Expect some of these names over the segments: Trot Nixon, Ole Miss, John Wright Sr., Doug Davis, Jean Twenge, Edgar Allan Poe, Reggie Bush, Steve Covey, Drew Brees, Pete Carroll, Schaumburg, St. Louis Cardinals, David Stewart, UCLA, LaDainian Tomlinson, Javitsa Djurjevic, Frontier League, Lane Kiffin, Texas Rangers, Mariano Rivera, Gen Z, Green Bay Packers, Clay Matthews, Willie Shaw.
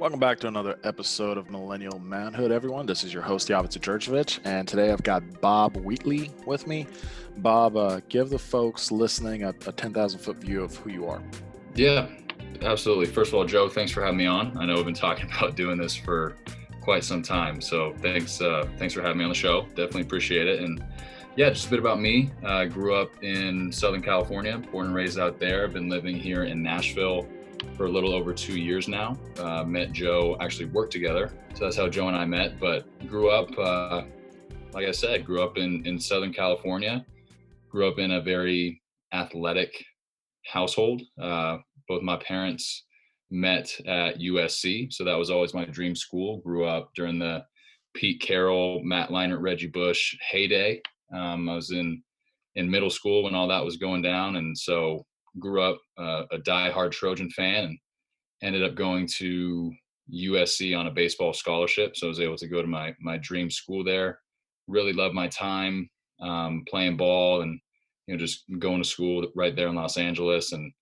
Welcome back to another episode of Millennial Manhood, everyone. This is your host, Javitsa Djurjevic, and today I've got Bob Wheatley with me. Bob, give the folks listening a 10,000-foot view of who you are. Yeah, absolutely. First of all, Joe, thanks for having me on. I know we've been talking about doing this for quite some time, so thanks for having me on the show. Definitely appreciate it. And yeah, just a bit about me. I grew up in Southern California, born and raised out there. I've been living here in Nashville for a little over 2 years now. Met Joe, actually worked together. So that's how Joe and I met, but grew up, like I said, grew up in Southern California, grew up in a very athletic household. Both my parents met at USC. So that was always my dream school. Grew up during the Pete Carroll, Matt Leinert, Reggie Bush heyday. I was in middle school when all that was going down. And so grew up a diehard Trojan fan and ended up going to USC on a baseball scholarship. So I was able to go to my dream school there. Really loved my time playing ball and, you know, just going to school right there in Los Angeles, and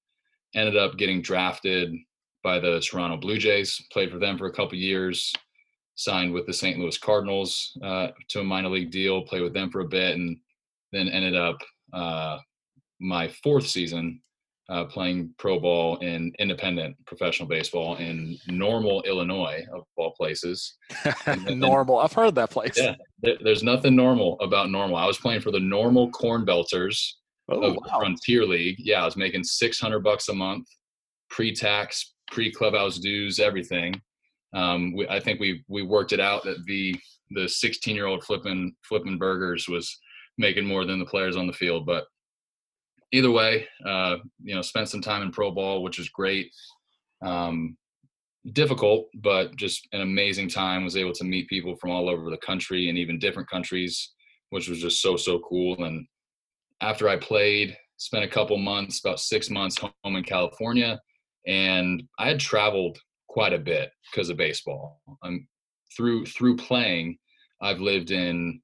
ended up getting drafted by the Toronto Blue Jays, played for them for a couple years, signed with the St. Louis Cardinals to a minor league deal, played with them for a bit, and then ended up my fourth season playing pro ball in independent professional baseball in Normal, Illinois, of all places. Normal. I've heard of that place. Yeah, there's nothing normal about Normal. I was playing for the Normal Corn Belters of the Frontier League. Yeah, I was making $600 a month, pre-tax, pre-clubhouse dues, everything. I think we worked it out that the 16-year-old flipping burgers was making more than the players on the field. But either way, you know, spent some time in pro ball, which was great. Difficult, but just an amazing time. Was able to meet people from all over the country and even different countries, which was just so cool. And after I played, spent a couple months, about 6 months home in California, and I had traveled quite a bit because of baseball. Through playing, I've lived in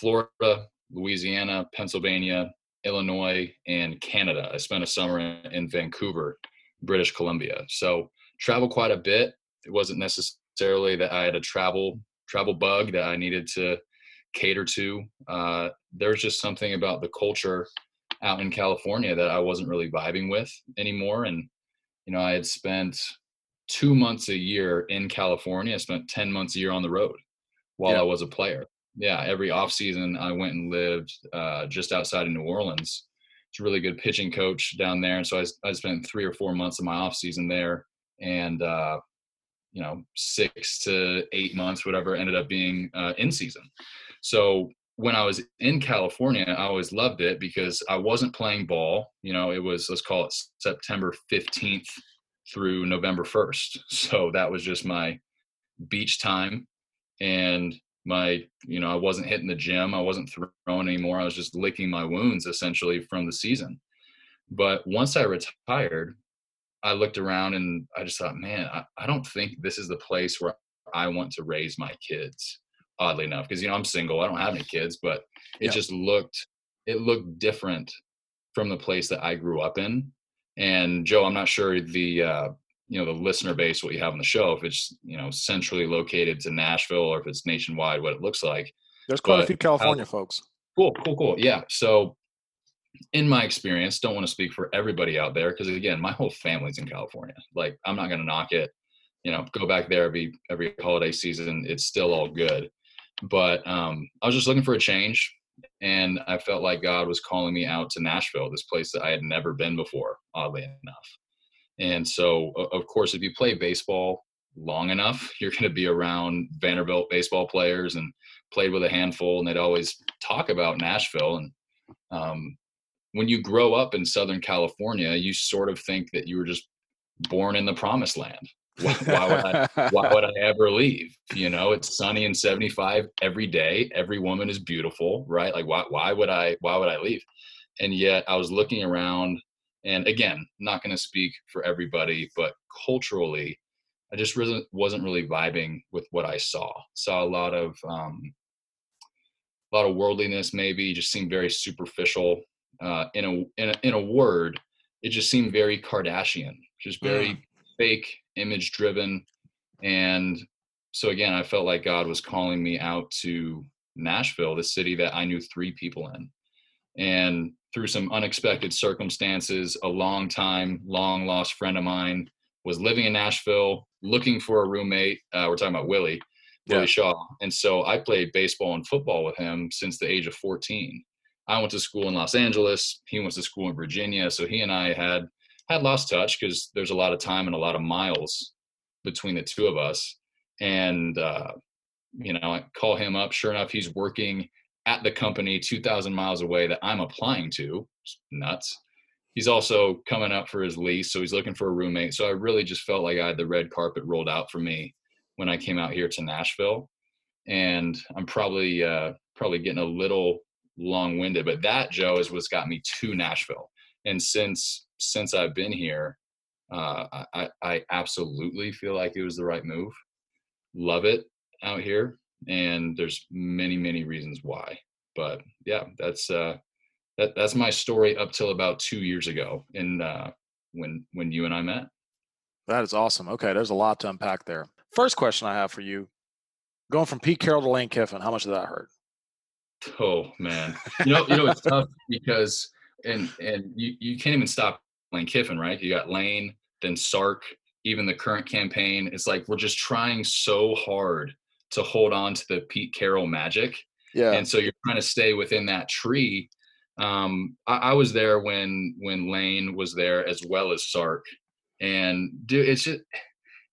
Florida, Louisiana, Pennsylvania, Illinois, and Canada. I spent a summer in Vancouver, British Columbia. So travel quite a bit. It wasn't necessarily that I had a travel bug that I needed to cater to. There's just something about the culture out in California that I wasn't really vibing with anymore. And, you know, I had spent 2 months a year in California. I spent 10 months a year on the road while I was a player. Yeah, every offseason I went and lived just outside of New Orleans. It's a really good pitching coach down there. And so I spent 3 or 4 months of my offseason there, and, you know, 6 to 8 months, whatever, ended up being in season. So when I was in California, I always loved it because I wasn't playing ball. You know, it was, let's call it September 15th through November 1st. So that was just my beach time. And you know, I wasn't hitting the gym. I wasn't throwing anymore. I was just licking my wounds essentially from the season. But once I retired, I looked around and I just thought, man, I don't think this is the place where I want to raise my kids, oddly enough, because, you know, I'm single. I don't have any kids, but it just looked different from the place that I grew up in. And Joe, I'm not sure you know, the listener base, what you have on the show, if it's, you know, centrally located to Nashville or if it's nationwide, what it looks like. There's quite a few California folks. Cool. Yeah. So in my experience, don't want to speak for everybody out there, because again, my whole family's in California. Like, I'm not going to knock it, you know, go back there every holiday season. It's still all good. But I was just looking for a change, and I felt like God was calling me out to Nashville, this place that I had never been before, oddly enough. And so, of course, if you play baseball long enough, you're going to be around Vanderbilt baseball players, and played with a handful, and they'd always talk about Nashville. And when you grow up in Southern California, you sort of think that you were just born in the promised land. Why would I ever leave? You know, it's sunny and 75 every day. Every woman is beautiful, right? Like, why would I leave? And yet I was looking around. And again, not going to speak for everybody, but culturally, I just wasn't really vibing with what I saw. Saw a lot of worldliness, maybe. Just seemed very superficial. In a word, it just seemed very Kardashian, just very fake, image-driven. And so again, I felt like God was calling me out to Nashville, the city that I knew three people in. And through some unexpected circumstances, a long lost friend of mine was living in Nashville, looking for a roommate. We're talking about Willie Shaw. And so I played baseball and football with him since the age of 14. I went to school in Los Angeles. He went to school in Virginia. So he and I had lost touch because there's a lot of time and a lot of miles between the two of us. And, I call him up. Sure enough, he's working at the company 2,000 miles away that I'm applying to. It's nuts. He's also coming up for his lease, so he's looking for a roommate. So I really just felt like I had the red carpet rolled out for me when I came out here to Nashville. And I'm probably getting a little long-winded, but that, Joe, is what's got me to Nashville. And since I've been here, I absolutely feel like it was the right move. Love it out here. And there's many, many reasons why, but yeah, that's my story up till about 2 years ago. And when you and I met. That is awesome. Okay. There's a lot to unpack there. First question I have for you, going from Pete Carroll to Lane Kiffin, how much did that hurt? Oh man, it's tough because, and you can't even stop Lane Kiffin, right? You got Lane, then Sark, even the current campaign. It's like, we're just trying so hard to hold on to the Pete Carroll magic. Yeah. And so you're trying to stay within that tree. I was there when Lane was there as well as Sark, and dude,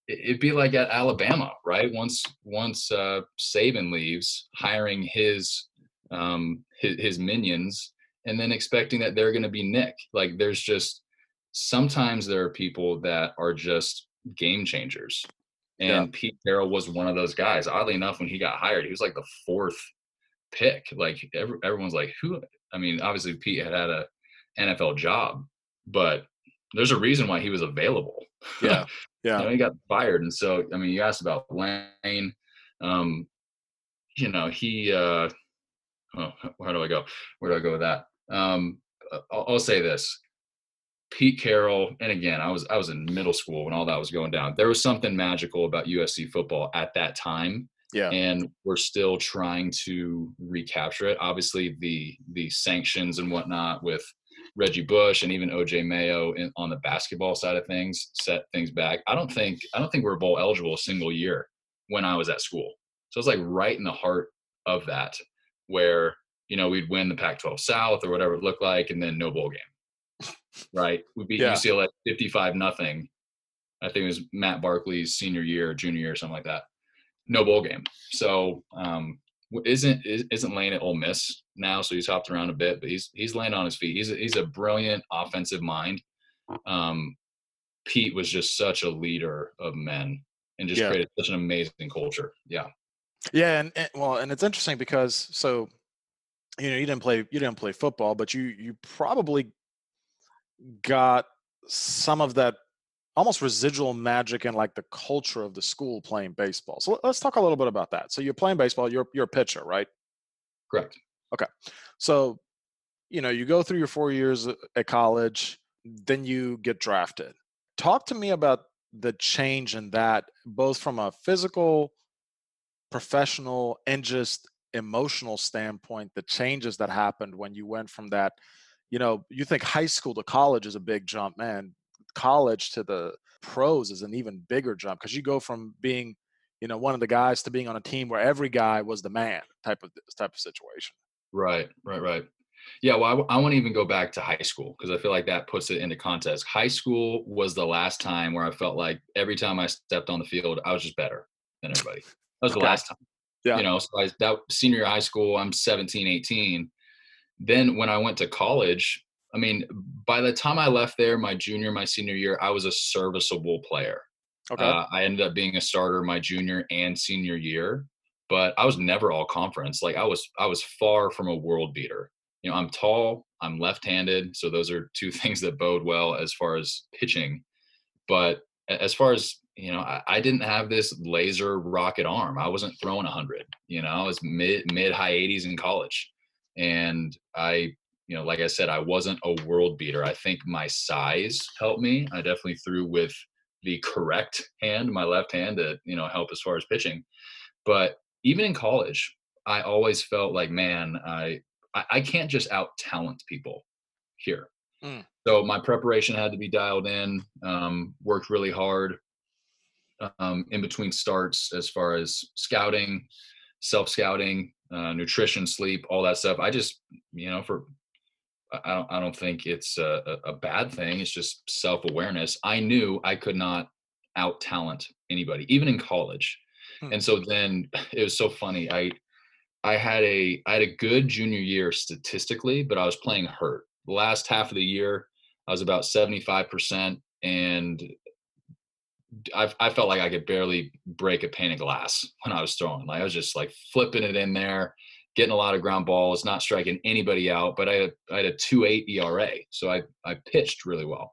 it'd be like at Alabama, right? Once Saban leaves, hiring his minions and then expecting that they're going to be Nick. Like there's just, sometimes there are people that are just game changers. And yeah. Pete Carroll was one of those guys. Oddly enough, when he got hired, he was like the fourth pick. Like everyone's like, who? I mean, obviously Pete had a NFL job, but there's a reason why he was available. Yeah, yeah. He got fired, and so I mean, you asked about Lane. He. Where do I go? Where do I go with that? I'll say this. Pete Carroll, and again, I was in middle school when all that was going down. There was something magical about USC football at that time, yeah. And we're still trying to recapture it. Obviously, the sanctions and whatnot with Reggie Bush and even OJ Mayo on the basketball side of things set things back. I don't think we're bowl eligible a single year when I was at school. So it's like right in the heart of that, where we'd win the Pac-12 South or whatever it looked like, and then no bowl game. Right, we beat UCLA 55-0. I think it was Matt Barkley's senior year, junior year, something like that. No bowl game. So isn't Lane at Ole Miss now? So he's hopped around a bit, but he's landed on his feet. He's a brilliant offensive mind. Pete was just such a leader of men and just created such an amazing culture. Yeah. Yeah, and it's interesting because you didn't play football, but you probably got some of that almost residual magic and like the culture of the school playing baseball. So let's talk a little bit about that. So you're playing baseball, you're a pitcher, right? Correct. Okay. So, you go through your 4 years at college, then you get drafted. Talk to me about the change in that, both from a physical, professional, and just emotional standpoint, the changes that happened when you went from that. You think high school to college is a big jump, man. College to the pros is an even bigger jump because you go from being, one of the guys to being on a team where every guy was the man type of situation. Right. Yeah, well, I won't even go back to high school because I feel like that puts it into context. High school was the last time where I felt like every time I stepped on the field, I was just better than everybody. That was the last time. Yeah. So that senior year of high school, I'm 17, 18. Then when I went to college, I mean, by the time I left there, my senior year, I was a serviceable player. Okay. I ended up being a starter my junior and senior year, but I was never all conference. Like I was far from a world beater. I'm tall, I'm left-handed. So those are two things that bode well as far as pitching. But as far as, I didn't have this laser rocket arm. I wasn't throwing 100, I was mid high 80s in college. And I, like I said, I wasn't a world beater. I think my size helped me. I definitely threw with the correct hand, my left hand, to, you know, help as far as pitching. But even in college, I always felt like, man, I can't just out talent people here. Mm. So my preparation had to be dialed in, worked really hard in between starts as far as scouting, self-scouting, nutrition, sleep, all that stuff. I just, you know, I don't think it's a bad thing. It's just self-awareness. I knew I could not out talent anybody, even in college. Mm. And so then it was so funny. I had a good junior year statistically, but I was playing hurt. The last half of the year, I was about 75%, and I felt like I could barely break a pane of glass when I was throwing. Like I was just like flipping it in there, getting a lot of ground balls, not striking anybody out. But I had a 2.8 ERA, so I pitched really well.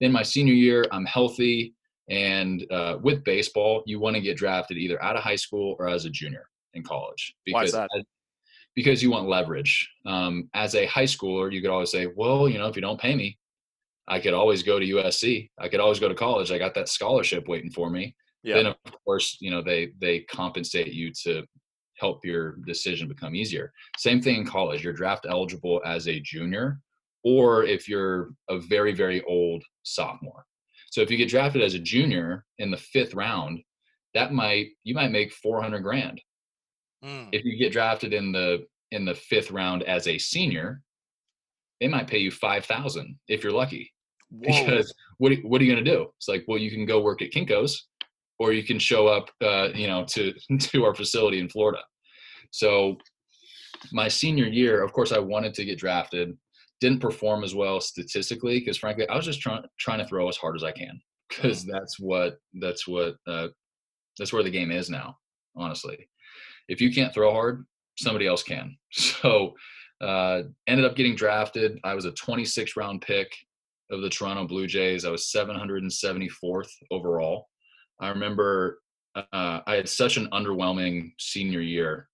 Then my senior year, I'm healthy, and with baseball, you want to get drafted either out of high school or as a junior in college. Because why is that? Because you want leverage. As a high schooler, you could always say, well, you know, if you don't pay me, I could always go to USC. I could always go to college. I got that scholarship waiting for me. Yeah. Then, of course, you know, they compensate you to help your decision become easier. Same thing in college. You're draft eligible as a junior, or if you're a very, very old sophomore. So if you get drafted as a junior in the 5th round, you might make $400,000. Mm. If you get drafted in the 5th round as a senior, they might pay you $5,000 if you're lucky. Whoa. Because what are you going to do? It's like, well, you can go work at Kinko's, or you can show up, you know, to our facility in Florida. So my senior year, of course, I wanted to get drafted. Didn't perform as well statistically because, frankly, I was just trying to throw as hard as I can, because that's where the game is now. Honestly, if you can't throw hard, somebody else can. So ended up getting drafted. I was a 26th round pick of the Toronto Blue Jays. I was 774th overall. I remember I had such an underwhelming senior year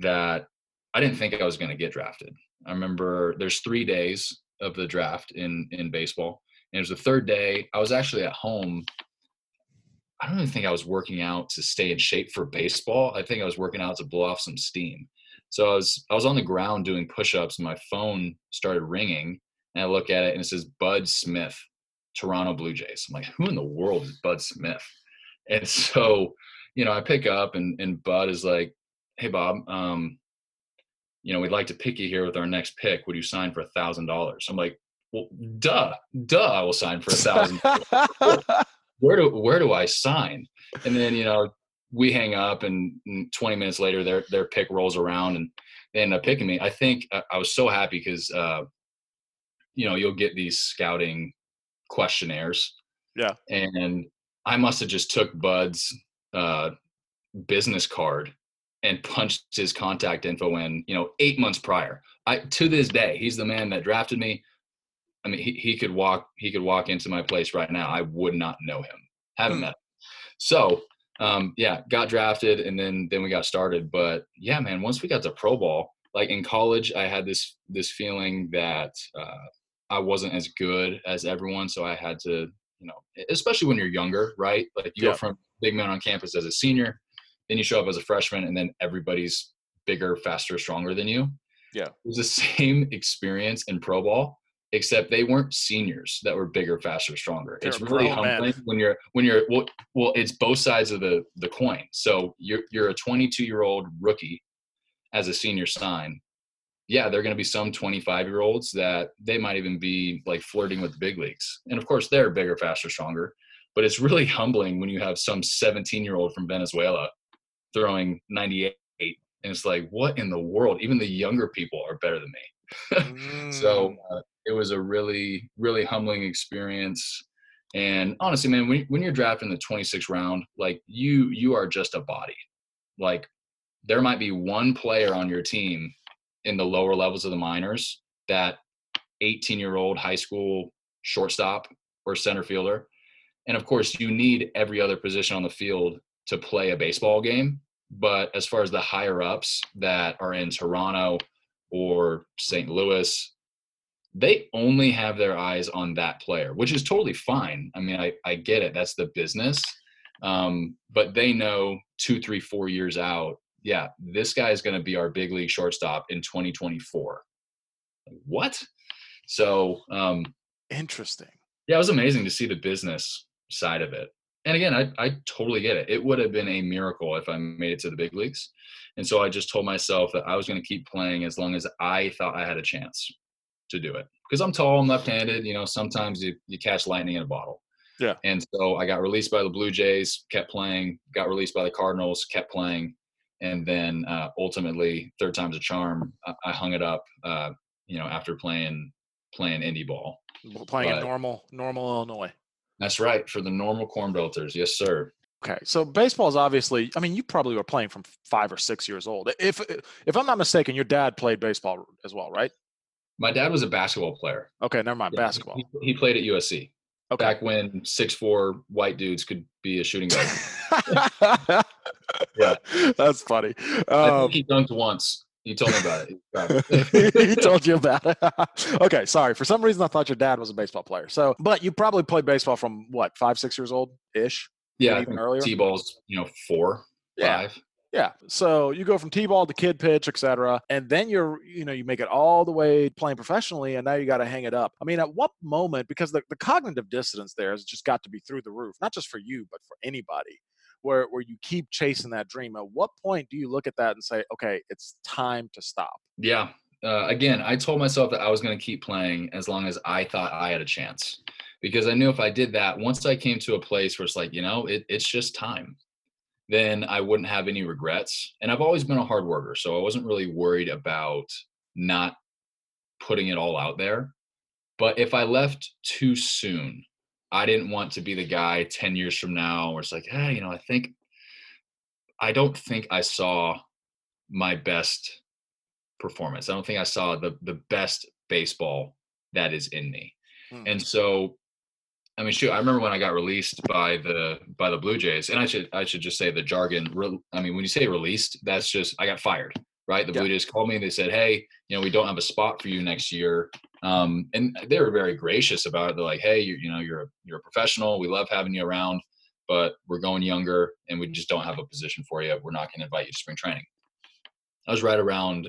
that I didn't think I was going to get drafted. I remember there's 3 days of the draft in baseball, and it was the third day. I was actually at home. I don't even think I was working out to stay in shape for baseball. I think I was working out to blow off some steam. So I was on the ground doing push-ups, and my phone started ringing, and I look at it, and it says Bud Smith, Toronto Blue Jays. I'm like, who in the world is Bud Smith? And so, you know, I pick up, and Bud is like, hey, Bob, you know, we'd like to pick you here with our next pick. Would you sign for $1,000? I'm like, well, duh, I will sign for $1,000. Where do I sign? And then, you know, we hang up, and 20 minutes later, their pick rolls around, and they end up picking me. I think I was so happy because, you know, you'll get these scouting questionnaires. Yeah. And I must've just took Bud's business card and punched his contact info in, you know, 8 months prior. To this day, he's the man that drafted me. I mean, he could walk into my place right now. I would not know him. Haven't met him. So, yeah, got drafted, and then we got started. But yeah, man, once we got to pro ball, like in college, I had this feeling that I wasn't as good as everyone. So I had to, you know, especially when you're younger, right? Like you go from big man on campus as a senior, then you show up as a freshman, and then everybody's bigger, faster, stronger than you. Yeah. It was the same experience in pro ball, except they weren't seniors that were bigger, faster, stronger. They're it's really humbling man. when you're well, it's both sides of the coin. So you're a 22-year-old rookie as a senior sign. Yeah, there are going to be some 25-year-olds that they might even be like flirting with the big leagues. And of course they're bigger, faster, stronger, but it's really humbling when you have some 17-year-old from Venezuela throwing 98, and it's like, what in the world? Even the younger people are better than me. So it was a really, really humbling experience. And honestly, man, when you're drafted in the 26th round, like you are just a body. Like there might be one player on your team in the lower levels of the minors, that 18-year-old high school shortstop or center fielder. And of course you need every other position on the field to play a baseball game. But as far as the higher ups that are in Toronto or St. Louis, they only have their eyes on that player, which is totally fine. I mean, I get it. That's the business. But they know 2, 3, 4 years out, yeah, this guy is going to be our big league shortstop in 2024. What? So, interesting. Yeah, it was amazing to see the business side of it. And again, I totally get it. It would have been a miracle if I made it to the big leagues. And so I just told myself that I was going to keep playing as long as I thought I had a chance to do it. Because I'm tall and left-handed, you know, sometimes you catch lightning in a bottle. Yeah. And so I got released by the Blue Jays, kept playing, got released by the Cardinals, kept playing. And then ultimately, third time's a charm, I hung it up, you know, after playing indie ball. Playing in normal Illinois. That's right, for the Normal Corn Belters. Yes, sir. Okay, so baseball is obviously – I mean, you probably were playing from 5 or 6 years old. If I'm not mistaken, your dad played baseball as well, right? My dad was a basketball player. Okay, never mind, yeah, basketball. He played at USC. Okay. Back when 6'4" white dudes could be a shooting guard. Yeah, that's funny. I think he dunked once. He told me about it. He told you about it. Okay, sorry. For some reason, I thought your dad was a baseball player. So, but you probably played baseball from what, 5, 6 years old ish? Yeah, even earlier. T-ball's, you know, 4, yeah. 5. Yeah. So you go from T-ball to kid pitch, et cetera, and then you make it all the way playing professionally, and now you got to hang it up. I mean, at what moment? Because the cognitive dissonance there has just got to be through the roof, not just for you, but for anybody. Where you keep chasing that dream. At what point do you look at that and say, okay, it's time to stop? Yeah. Again, I told myself that I was going to keep playing as long as I thought I had a chance, because I knew if I did that, once I came to a place where it's like, you know, it's just time, then I wouldn't have any regrets. And I've always been a hard worker, so I wasn't really worried about not putting it all out there. But if I left too soon, I didn't want to be the guy 10 years from now where it's like, hey, you know, I don't think I saw my best performance. I don't think I saw the best baseball that is in me. Mm. And so, I mean, shoot, I remember when I got released by the Blue Jays, and I should just say the jargon. I mean, when you say released, that's just, I got fired, right? The Blue Jays called me and they said, hey, you know, we don't have a spot for you next year. And they were very gracious about it. They're like, hey, you're a professional. We love having you around, but we're going younger and we just don't have a position for you. We're not going to invite you to spring training. I was right around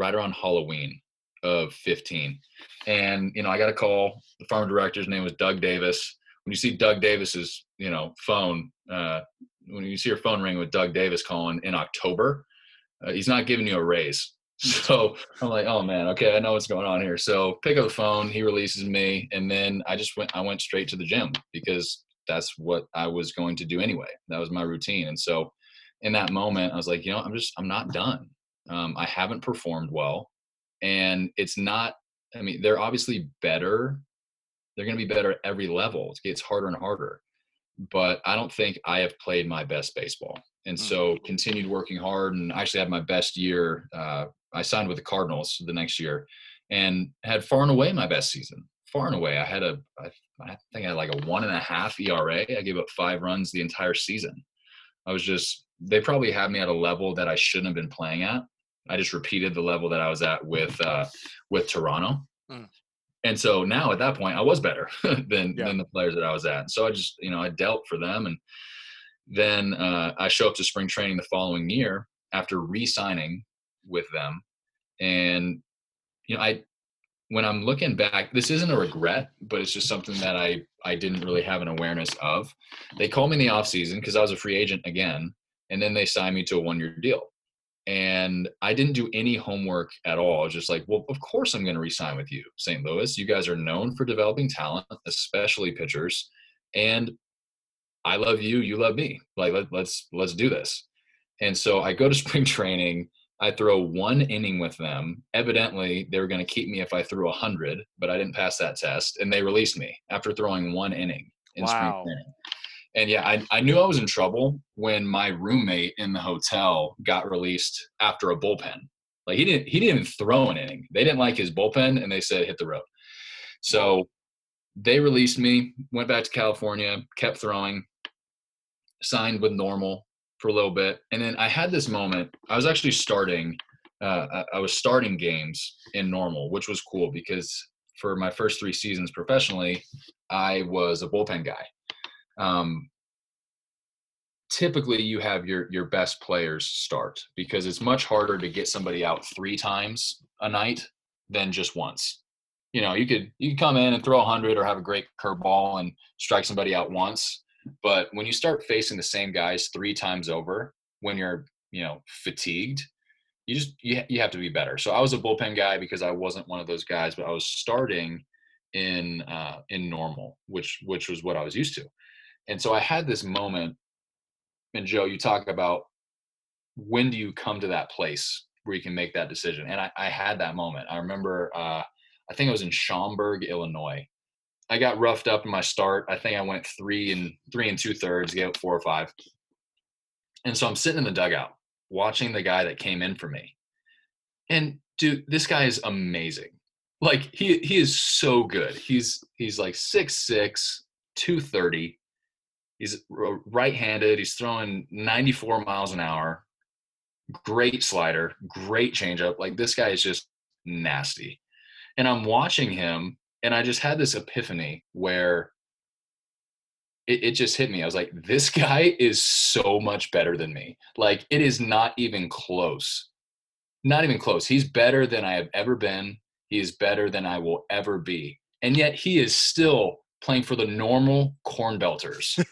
Halloween of 15. And, you know, I got a call. The farm director's name was Doug Davis. When you see Doug Davis's, you know, phone, when you see your phone ring with Doug Davis calling in October, he's not giving you a raise. So I'm like, oh man, okay, I know what's going on here. So pick up the phone, he releases me, and then I went straight to the gym because that's what I was going to do anyway. That was my routine. And so in that moment, I was like, you know, I'm not done. I haven't performed well. And it's not, I mean, they're obviously better. They're going to be better at every level. It gets harder and harder. But I don't think I have played my best baseball. And so continued working hard, and actually had my best year. I signed with the Cardinals the next year and had far and away my best season. Far and away. I think I had like a 1.5 ERA. I gave up 5 runs the entire season. They probably had me at a level that I shouldn't have been playing at. I just repeated the level that I was at with Toronto. Mm. And so now at that point I was better than the players that I was at. So I just, you know, I dealt for them. And then I show up to spring training the following year after re-signing with them. And, you know, when I'm looking back, this isn't a regret, but it's just something that I didn't really have an awareness of. They called me in the offseason because I was a free agent again, and then they signed me to a 1-year deal. And I didn't do any homework at all. I was just like, well, of course I'm going to re-sign with you, St. Louis. You guys are known for developing talent, especially pitchers. And I love you. You love me. Like, let's do this. And so I go to spring training. I throw 1 inning with them. Evidently, they were going to keep me if I threw 100, but I didn't pass that test. And they released me after throwing 1 inning in spring training. And yeah, I knew I was in trouble when my roommate in the hotel got released after a bullpen. Like he didn't even throw an inning. They didn't like his bullpen and they said, hit the road. So they released me, went back to California, kept throwing, signed with Normal for a little bit. And then I had this moment, I was actually starting I was starting games in Normal, which was cool because for my first three seasons professionally, I was a bullpen guy. Typically you have your best players start because it's much harder to get somebody out three times a night than just once. You know, you could come in and throw 100 or have a great curveball and strike somebody out once. But when you start facing the same guys three times over, when you're, fatigued, you have to be better. So I was a bullpen guy because I wasn't one of those guys, but I was starting in Normal, which was what I was used to. And so I had this moment, and Joe, you talk about when do you come to that place where you can make that decision? And I had that moment. I remember, I think I was in Schaumburg, Illinois. I got roughed up in my start. I think I went 3 2/3, gave up 4 or 5. And so I'm sitting in the dugout watching the guy that came in for me. And dude, this guy is amazing. Like he is so good. He's like 6'6", 230. He's right-handed. He's throwing 94 miles an hour. Great slider, great changeup. Like this guy is just nasty. And I'm watching him, and I just had this epiphany where it just hit me. I was like, this guy is so much better than me. Like it is not even close. Not even close. He's better than I have ever been. He is better than I will ever be. And yet he is still playing for the Normal Corn Belters.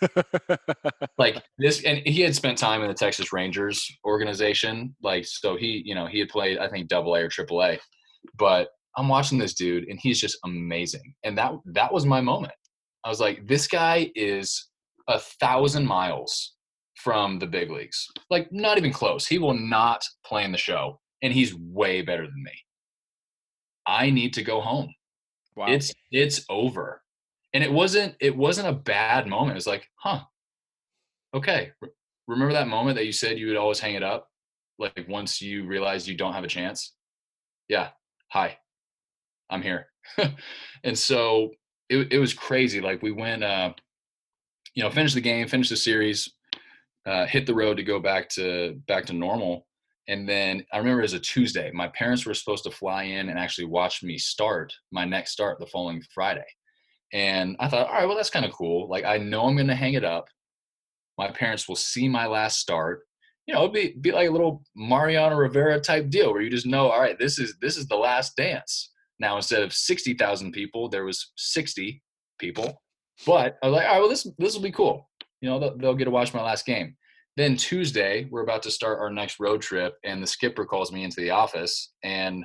Like this, and he had spent time in the Texas Rangers organization. Like, so he had played, I think, AA or AAA, but I'm watching this dude and he's just amazing. And that was my moment. I was like, this guy is 1,000 miles from the big leagues. Like not even close. He will not play in the show and he's way better than me. I need to go home. Wow. It's over. And it wasn't a bad moment. It was like, huh, okay. Remember that moment that you said you would always hang it up? Like once you realize you don't have a chance? Yeah. Hi, I'm here. And so it was crazy. Like we went, finished the game, finished the series, hit the road to go back to Normal. And then I remember it was a Tuesday. My parents were supposed to fly in and actually watch me start my next start the following Friday. And I thought, all right, well, that's kind of cool. Like, I know I'm going to hang it up. My parents will see my last start. It'd be like a little Mariano Rivera type deal where you just know, all right, this is the last dance. Now, instead of 60,000 people, there was 60 people. But I was like, all right, well, this will be cool. They'll get to watch my last game. Then Tuesday, we're about to start our next road trip, and the skipper calls me into the office, and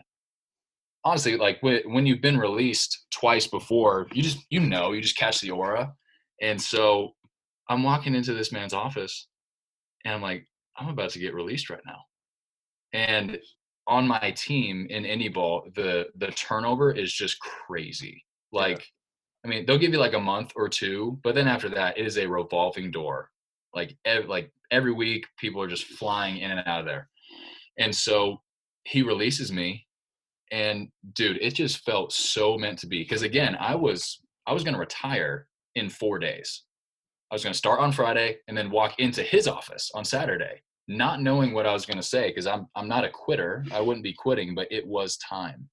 honestly, like when you've been released twice before, you just catch the aura. And so I'm walking into this man's office and I'm like, I'm about to get released right now. And on my team in any ball, the turnover is just crazy. Like, I mean, they'll give you like a month or two, but then after that it is a revolving door. Like every week people are just flying in and out of there. And so he releases me. And dude, it just felt so meant to be. Cause again, I was going to retire in 4 days. I was going to start on Friday and then walk into his office on Saturday, not knowing what I was going to say. Cause I'm not a quitter. I wouldn't be quitting, but it was time.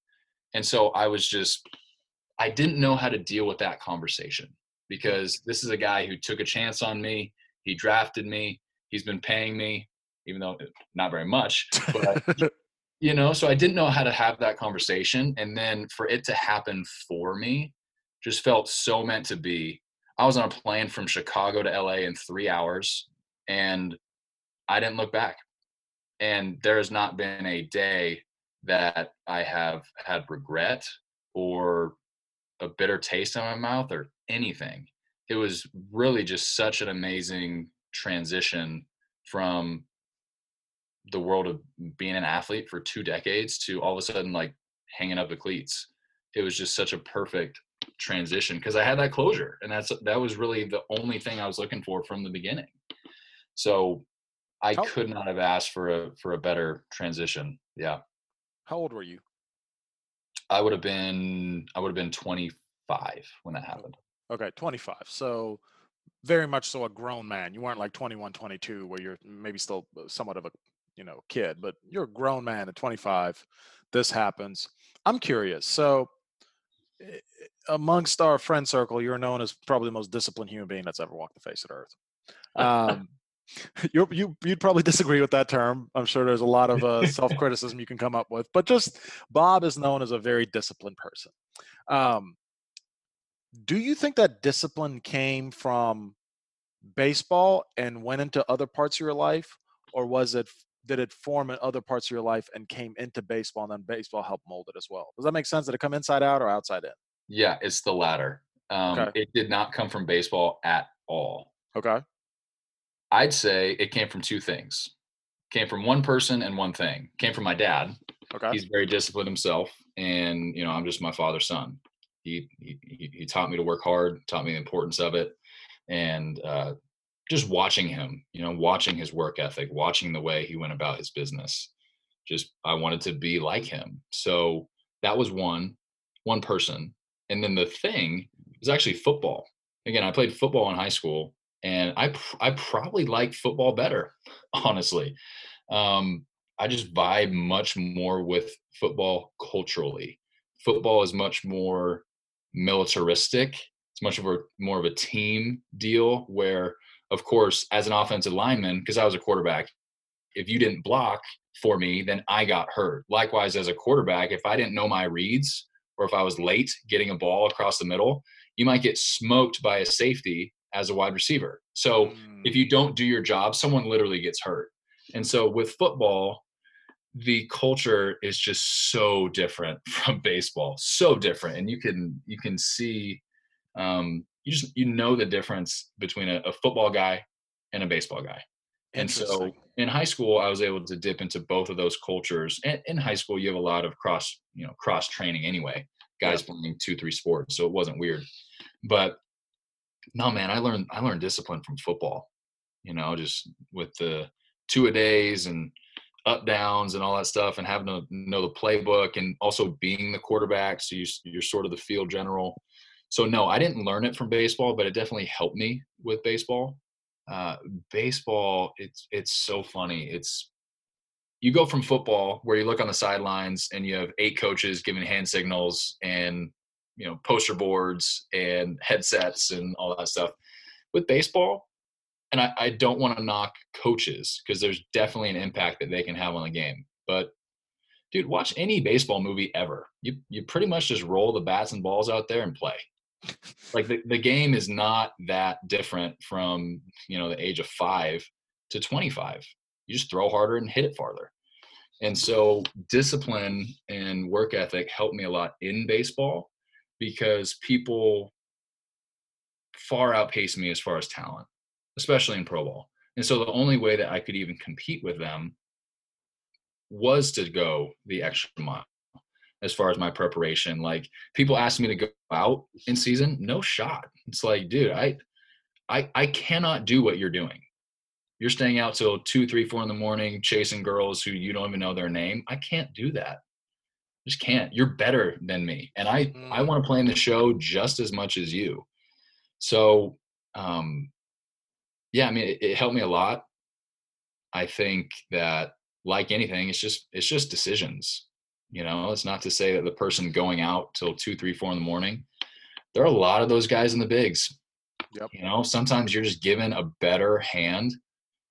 And so I didn't know how to deal with that conversation because this is a guy who took a chance on me. He drafted me. He's been paying me, even though not very much, but so I didn't know how to have that conversation. And then for it to happen for me just felt so meant to be. I was on a plane from Chicago to LA in 3 hours and I didn't look back. And there has not been a day that I have had regret or a bitter taste in my mouth or anything. It was really just such an amazing transition from the world of being an athlete for 2 decades to all of a sudden like hanging up the cleats. It was just such a perfect transition because I had that closure, and that was really the only thing I was looking for from the beginning. So I could not have asked for a better transition. Yeah. How old were you? I would have been 25 when that happened. Okay. 25. So very much so a grown man. You weren't like 21, 22 where you're maybe still somewhat of a kid, but you're a grown man at 25. This happens. I'm curious. So amongst our friend circle, you're known as probably the most disciplined human being that's ever walked the face of the earth. You'd probably disagree with that term. I'm sure there's a lot of self-criticism you can come up with, but just Bob is known as a very disciplined person. Do you think that discipline came from baseball and went into other parts of your life, or was it, did it form in other parts of your life and came into baseball and then baseball helped mold it as well? Does that make sense? Did it come inside out or outside in? Yeah, it's the latter. Okay. It did not come from baseball at all. Okay. I'd say it came from two things. Came from one person and one thing. Came from my dad. Okay. He's very disciplined himself, and I'm just my father's son. He taught me to work hard, taught me the importance of it, and just watching him, watching his work ethic, watching the way he went about his business. I wanted to be like him. So that was one person. And then the thing was actually football. Again, I played football in high school, and I probably liked football better, honestly. I just vibe much more with football culturally. Football is much more militaristic. It's much more of a team deal where, of course, as an offensive lineman, because I was a quarterback, if you didn't block for me, then I got hurt. Likewise, as a quarterback, if I didn't know my reads or if I was late getting a ball across the middle, you might get smoked by a safety as a wide receiver. So if you don't do your job, someone literally gets hurt. And so with football, the culture is just so different from baseball, so different. And you can see the difference between a football guy and a baseball guy. And so in high school, I was able to dip into both of those cultures. And in high school, you have a lot of cross training anyway, guys playing 2-3 sports. So it wasn't weird, but no, man, I learned discipline from football, just with the 2-a-days and up downs and all that stuff, and having to know the playbook and also being the quarterback. So you're sort of the field general. So no, I didn't learn it from baseball, but it definitely helped me with baseball. Baseball, it's so funny. You go from football where you look on the sidelines and you have 8 coaches giving hand signals and, poster boards and headsets and all that stuff. With baseball, and I don't want to knock coaches because there's definitely an impact that they can have on the game. But dude, watch any baseball movie ever. You pretty much just roll the bats and balls out there and play. Like the game is not that different from, the age of 5 to 25. You just throw harder and hit it farther. And so discipline and work ethic helped me a lot in baseball because people far outpaced me as far as talent, especially in pro ball. And so the only way that I could even compete with them was to go the extra mile as far as my preparation. Like people asked me to go out in season, no shot. It's like, dude, I cannot do what you're doing. You're staying out till 2, 3, 4 in the morning, chasing girls who you don't even know their name. I can't do that. Just can't. You're better than me. And I want to play in the show just as much as you. So, yeah, I mean, it helped me a lot. I think that like anything, it's just decisions. It's not to say that the person going out till 2, 3, 4 in the morning, there are a lot of those guys in the bigs. Yep. Sometimes you're just given a better hand,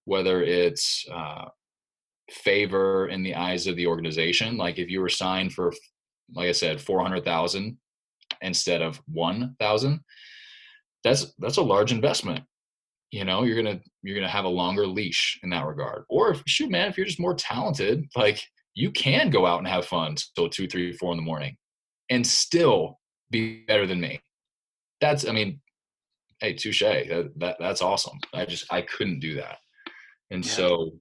whether it's favor in the eyes of the organization. Like if you were signed for, like I said, 400,000 instead of 1,000, that's a large investment. You're gonna have a longer leash in that regard. Or if you're just more talented, like you can go out and have fun till 2, 3, 4 in the morning and still be better than me. That's, I mean, hey, touche. That's awesome. I couldn't do that. And so,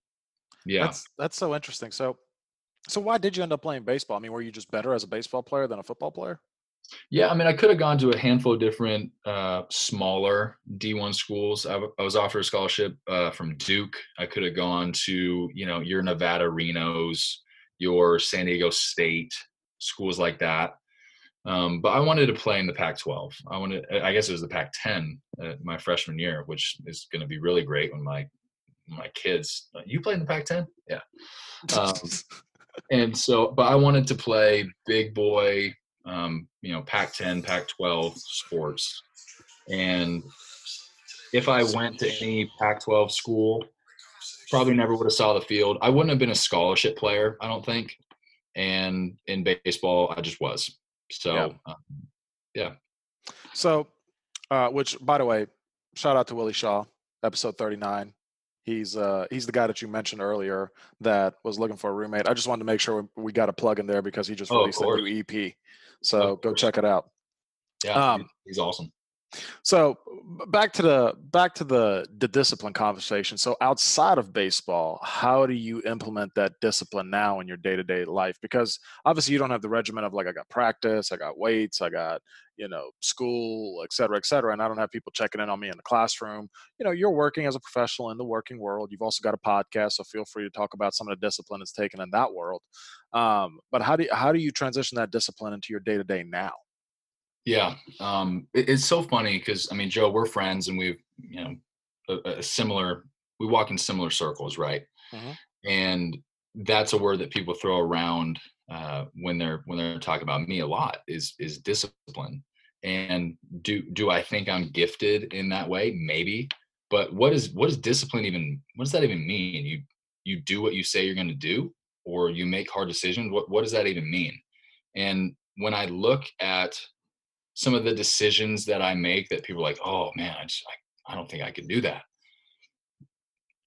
yeah. That's so interesting. So why did you end up playing baseball? I mean, were you just better as a baseball player than a football player? Yeah, I mean, I could have gone to a handful of different smaller D1 schools. I was offered a scholarship from Duke. I could have gone to, your Nevada Renos, your San Diego State, schools like that. But I wanted to play in the Pac-12. I guess it was the Pac-10 my freshman year, which is going to be really great when my my kids, you play in the Pac-10? Yeah. And so, but I wanted to play big boy, Pac-10, Pac-12 sports. And if I went to any Pac-12 school, probably never would have saw the field. I wouldn't have been a scholarship player, I don't think. And in baseball, I just was. So, yeah. So, which, by the way, shout out to Willie Shaw, episode 39. He's the guy that you mentioned earlier that was looking for a roommate. I just wanted to make sure we got a plug in there because he just released a new EP. So go check it out. Yeah, he's awesome. So back to the discipline conversation. So outside of baseball, how do you implement that discipline now in your day-to-day life? Because obviously you don't have the regimen of like, I got practice, I got weights, I got, school, et cetera, and I don't have people checking in on me in the classroom. You're working as a professional in the working world. You've also got a podcast, so feel free to talk about some of the discipline that's taken in that world. But how do you transition that discipline into your day-to-day now? Yeah. It's so funny because, Joe, we're friends and we've, we walk in similar circles, right? Uh-huh. And that's a word that people throw around when they're talking about me a lot is discipline. And do I think I'm gifted in that way? Maybe. But what does discipline even, what does that even mean? You do what you say you're going to do, or you make hard decisions. What does that even mean? And when I look at some of the decisions that I make that people are like, oh man, I don't think I could do that.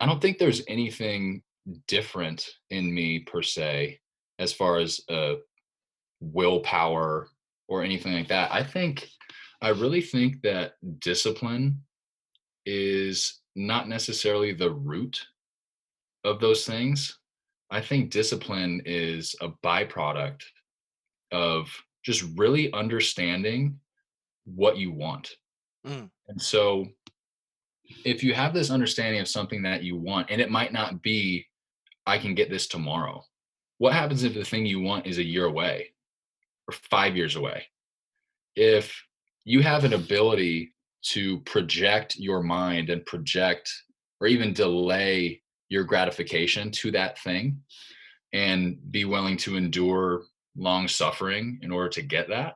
I don't think there's anything different in me per se, as far as willpower or anything like that. I really think that discipline is not necessarily the root of those things. I think discipline is a byproduct of just really understanding what you want. Mm. And so if you have this understanding of something that you want, and it might not be, I can get this tomorrow. What happens if the thing you want is a year away or 5 years away? If you have an ability to project your mind and project or even delay your gratification to that thing and be willing to endure long suffering in order to get that,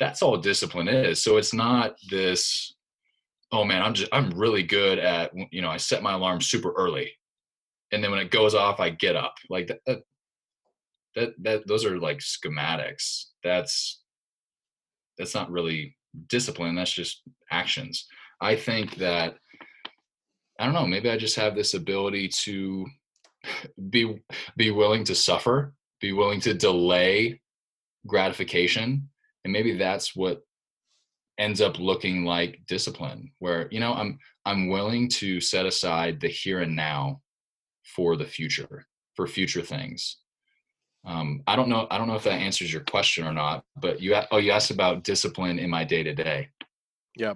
that's all discipline is. So it's not this, oh man, I'm really good at, I set my alarm super early and then when it goes off, I get up. Like that those are like schematics. That's not really discipline. That's just actions. I think that, I don't know, maybe I just have this ability to be willing to suffer, be willing to delay gratification. And maybe that's what ends up looking like discipline, where, I'm willing to set aside the here and now for the future, for future things. I don't know if that answers your question or not, but you asked about discipline in my day to day. Yeah.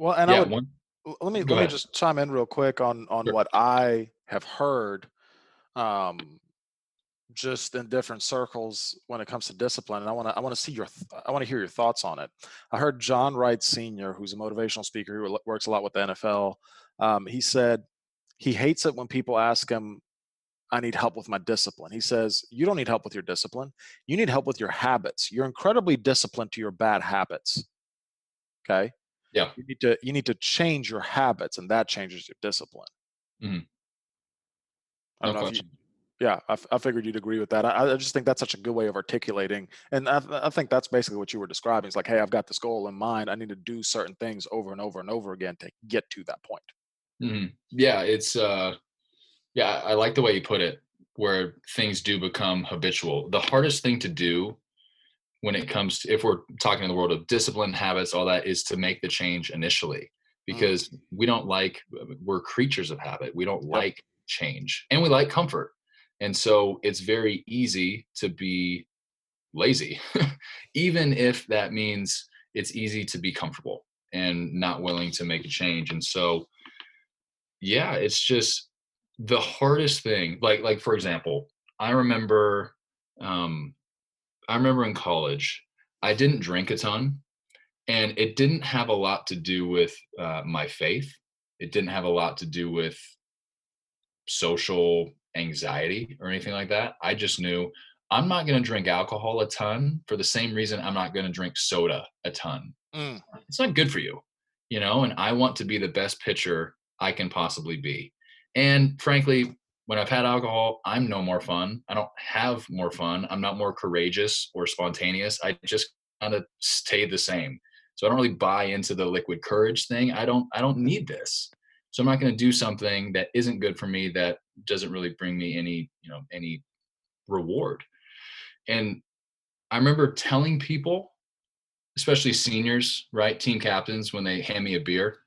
Let me just chime in real quick on sure. What I have heard, just in different circles when it comes to discipline. And I want to hear your thoughts on it. I heard John Wright Sr., who's a motivational speaker who works a lot with the NFL. He said he hates it when people ask him, I need help with my discipline. He says, you don't need help with your discipline. You need help with your habits. You're incredibly disciplined to your bad habits. Okay. Yeah. You need to change your habits, and that changes your discipline. Mm-hmm. Yeah, I figured you'd agree with that. I just think that's such a good way of articulating. And I think that's basically what you were describing. It's like, hey, I've got this goal in mind. I need to do certain things over and over and over again to get to that point. Mm-hmm. Yeah, I like the way you put it, where things do become habitual. The hardest thing to do when it comes to, if we're talking in the world of discipline, habits, all that, is to make the change initially, because we're creatures of habit. We don't like change, and we like comfort. And so it's very easy to be lazy, even if that means it's easy to be comfortable and not willing to make a change. And so, yeah, it's just the hardest thing. Like for example, I remember in college, I didn't drink a ton, and it didn't have a lot to do with my faith. It didn't have a lot to do with social anxiety or anything like that. I just knew I'm not going to drink alcohol a ton for the same reason I'm not going to drink soda a ton. It's not good for you, you know, and I want to be the best pitcher I can possibly be. And frankly, when I've had alcohol, I'm no more fun. I don't have more fun. I'm not more courageous or spontaneous. I just kind of stayed the same. So I don't really buy into the liquid courage thing. I don't need this. So I'm not going to do something that isn't good for me, that doesn't really bring me any, you know, any reward. And I remember telling people, especially seniors, right, team captains, when they hand me a beer,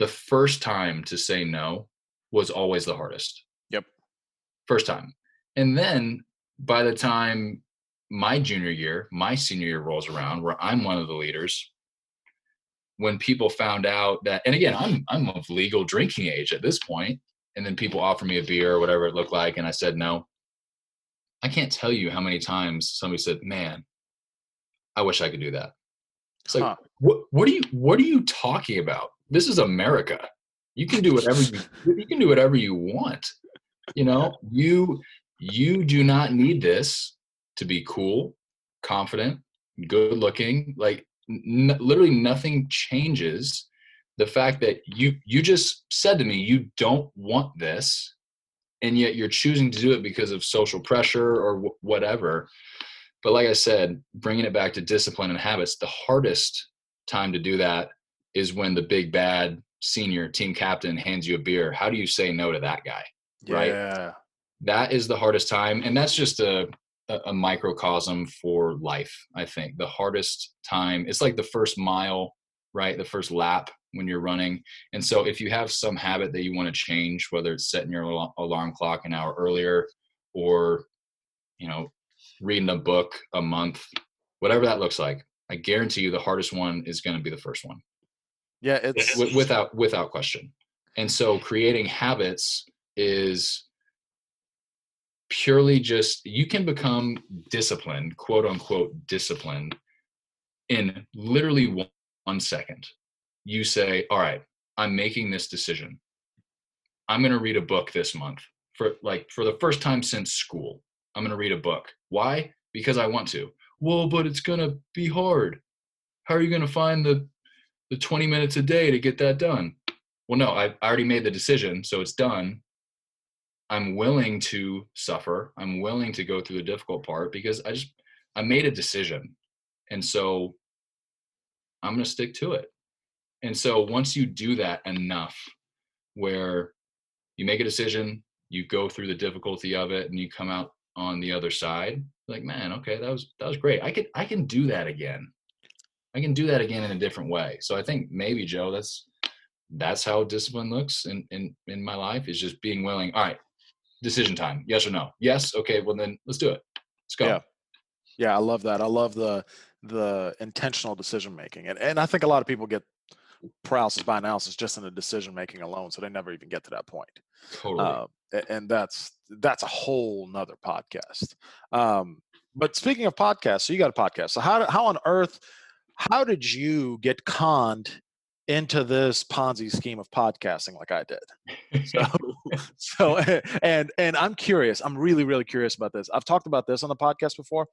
the first time to say no was always the hardest. Yep. First time. And then by the time my senior year rolls around, where I'm one of the leaders, when people found out that, and again, I'm of legal drinking age at this point, and then people offer me a beer or whatever it looked like, and I said no. I can't tell you how many times somebody said, "Man, I wish I could do that." It's like, what are you talking about? This is America. You can do whatever you want. You know, you do not need this to be cool, confident, good looking. Like, literally nothing changes the fact that you just said to me you don't want this, and yet you're choosing to do it because of social pressure or whatever. But like I said, bringing it back to discipline and habits, the hardest time to do that is when the big bad senior team captain hands you a beer. How do you say no to that guy? Yeah. Right? That is the hardest time, and that's just a microcosm for life. I think the hardest time, it's like the first mile, right? The first lap when you're running. And so if you have some habit that you want to change, whether it's setting your alarm clock an hour earlier, or, you know, reading a book a month, whatever that looks like, I guarantee you the hardest one is going to be the first one. Yeah. It's without question. And so creating habits is purely just, you can become disciplined, quote unquote disciplined, in literally 1 second. You say, all right, I'm making this decision. I'm going to read a book this month for the first time since school. I'm going to read a book. Why? Because I want to. Well, but it's going to be hard. How are you going to find the 20 minutes a day to get that done? Well, no, I already made the decision, so it's done. I'm willing to suffer. I'm willing to go through the difficult part because I made a decision. And so I'm going to stick to it. And so once you do that enough, where you make a decision, you go through the difficulty of it, and you come out on the other side like, man, okay, that was great. I can do that again. I can do that again in a different way. So I think maybe, Joe, that's how discipline looks in my life, is just being willing. All right, decision time. Yes or no? Yes. Okay. Well, then let's do it. Let's go. Yeah. I love that. I love the intentional decision making. And I think a lot of people get paralysis by analysis just in the decision making alone, so they never even get to that point. Totally. And that's a whole nother podcast. But speaking of podcasts, so you got a podcast. So how did you get conned into this Ponzi scheme of podcasting like I did? So I'm curious. I'm really, really curious about this. I've talked about this on the podcast before.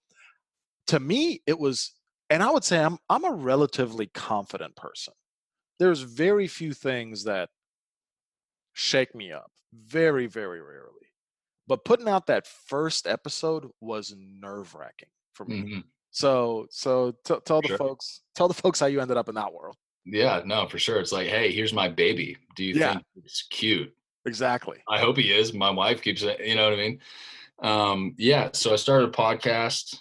To me, it was, and I would say I'm a relatively confident person. There's very few things that shake me up, very, very rarely. But putting out that first episode was nerve-wracking for me. Mm-hmm. So tell the folks how you ended up in that world. Yeah, no, for sure. It's like, hey, here's my baby. Do you think it's cute? Exactly. I hope he is. My wife keeps saying, you know what I mean? Yeah. So I started a podcast.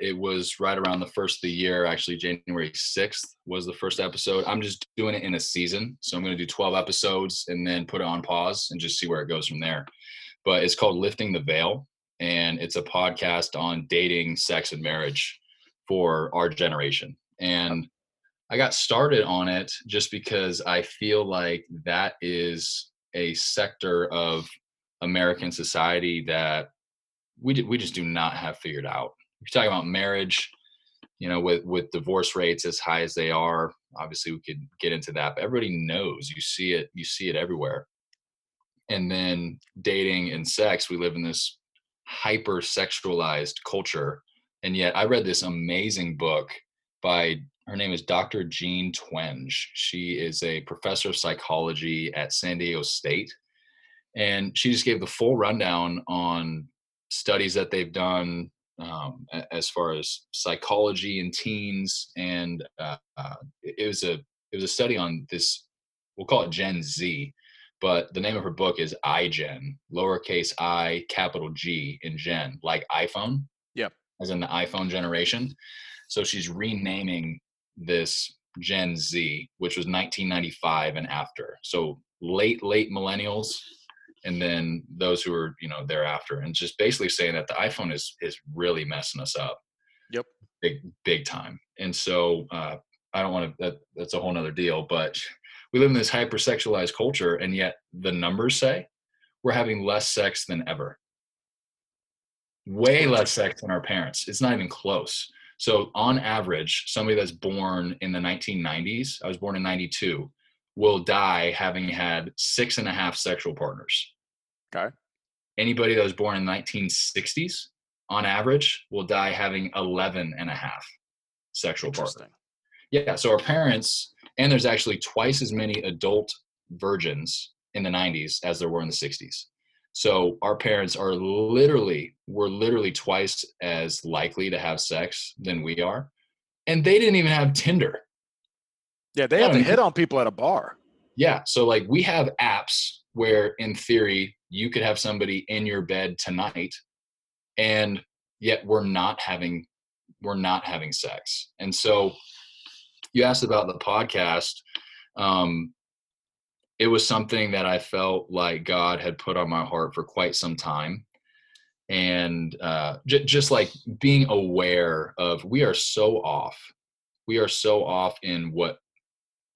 It was right around the first of the year. Actually, January 6th was the first episode. I'm just doing it in a season. So I'm going to do 12 episodes and then put it on pause and just see where it goes from there. But it's called Lifting the Veil. And it's a podcast on dating, sex, and marriage for our generation. And I got started on it just because I feel like that is a sector of American society that we just do not have figured out. If you're talking about marriage, you know, with divorce rates as high as they are, obviously we could get into that, but everybody knows, you see it everywhere. and then dating and sex, we live in this hyper sexualized culture. And yet I read this amazing book by, her name is Dr. Jean Twenge. She is a professor of psychology at San Diego State. And she just gave the full rundown on studies that they've done as far as psychology in teens. And it was a study on this, we'll call it Gen Z, but the name of her book is iGen, lowercase I, capital G in Gen, like iPhone. Yep. As in the iPhone generation. So she's renaming this Gen Z, which was 1995 and after. So late millennials, and then those who are, you know, thereafter, and just basically saying that the iPhone is really messing us up. Yep. Big time. And so I don't want to, that's a whole nother deal, but we live in this hypersexualized culture, and yet the numbers say we're having less sex than ever. Way less sex than our parents. It's not even close. So on average, somebody that's born in the 1990s, I was born in 92, will die having had 6.5 sexual partners. Okay. Anybody that was born in the 1960s, on average, will die having 11.5 sexual partners. Yeah, so our parents, and there's actually twice as many adult virgins in the 90s as there were in the 60s. So our parents were literally twice as likely to have sex than we are. And they didn't even have Tinder. Yeah, they have to hit on people at a bar. Yeah, so like we have apps where in theory you could have somebody in your bed tonight, and yet we're not having sex. And so you asked about the podcast. It was something that I felt like God had put on my heart for quite some time. And just like being aware of, we are so off. We are so off in